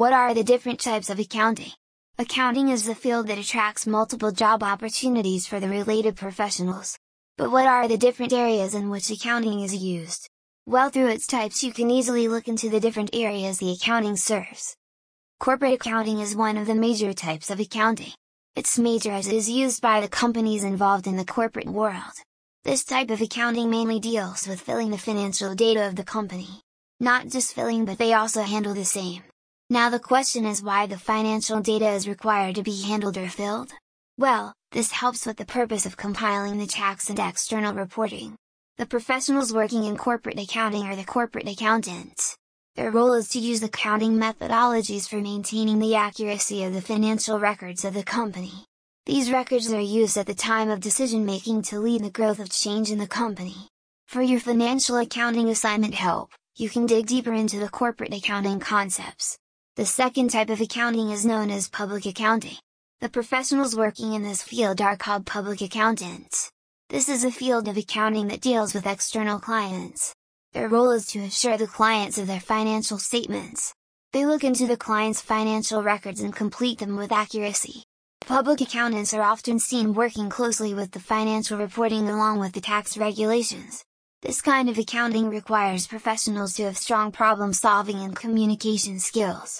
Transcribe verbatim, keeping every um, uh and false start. What are the different types of accounting? Accounting is the field that attracts multiple job opportunities for the related professionals. But what are the different areas in which accounting is used? Well, through its types you can easily look into the different areas the accounting serves. Corporate accounting is one of the major types of accounting. It's major as it is used by the companies involved in the corporate world. This type of accounting mainly deals with filling the financial data of the company. Not just filling, but they also handle the same. Now the question is why the financial data is required to be handled or filled? Well, this helps with the purpose of compiling the tax and external reporting. The professionals working in corporate accounting are the corporate accountants. Their role is to use accounting methodologies for maintaining the accuracy of the financial records of the company. These records are used at the time of decision making to lead the growth of change in the company. For your financial accounting assignment help, you can dig deeper into the corporate accounting concepts. The second type of accounting is known as public accounting. The professionals working in this field are called public accountants. This is a field of accounting that deals with external clients. Their role is to assure the clients of their financial statements. They look into the client's financial records and complete them with accuracy. Public accountants are often seen working closely with the financial reporting along with the tax regulations. This kind of accounting requires professionals to have strong problem solving and communication skills.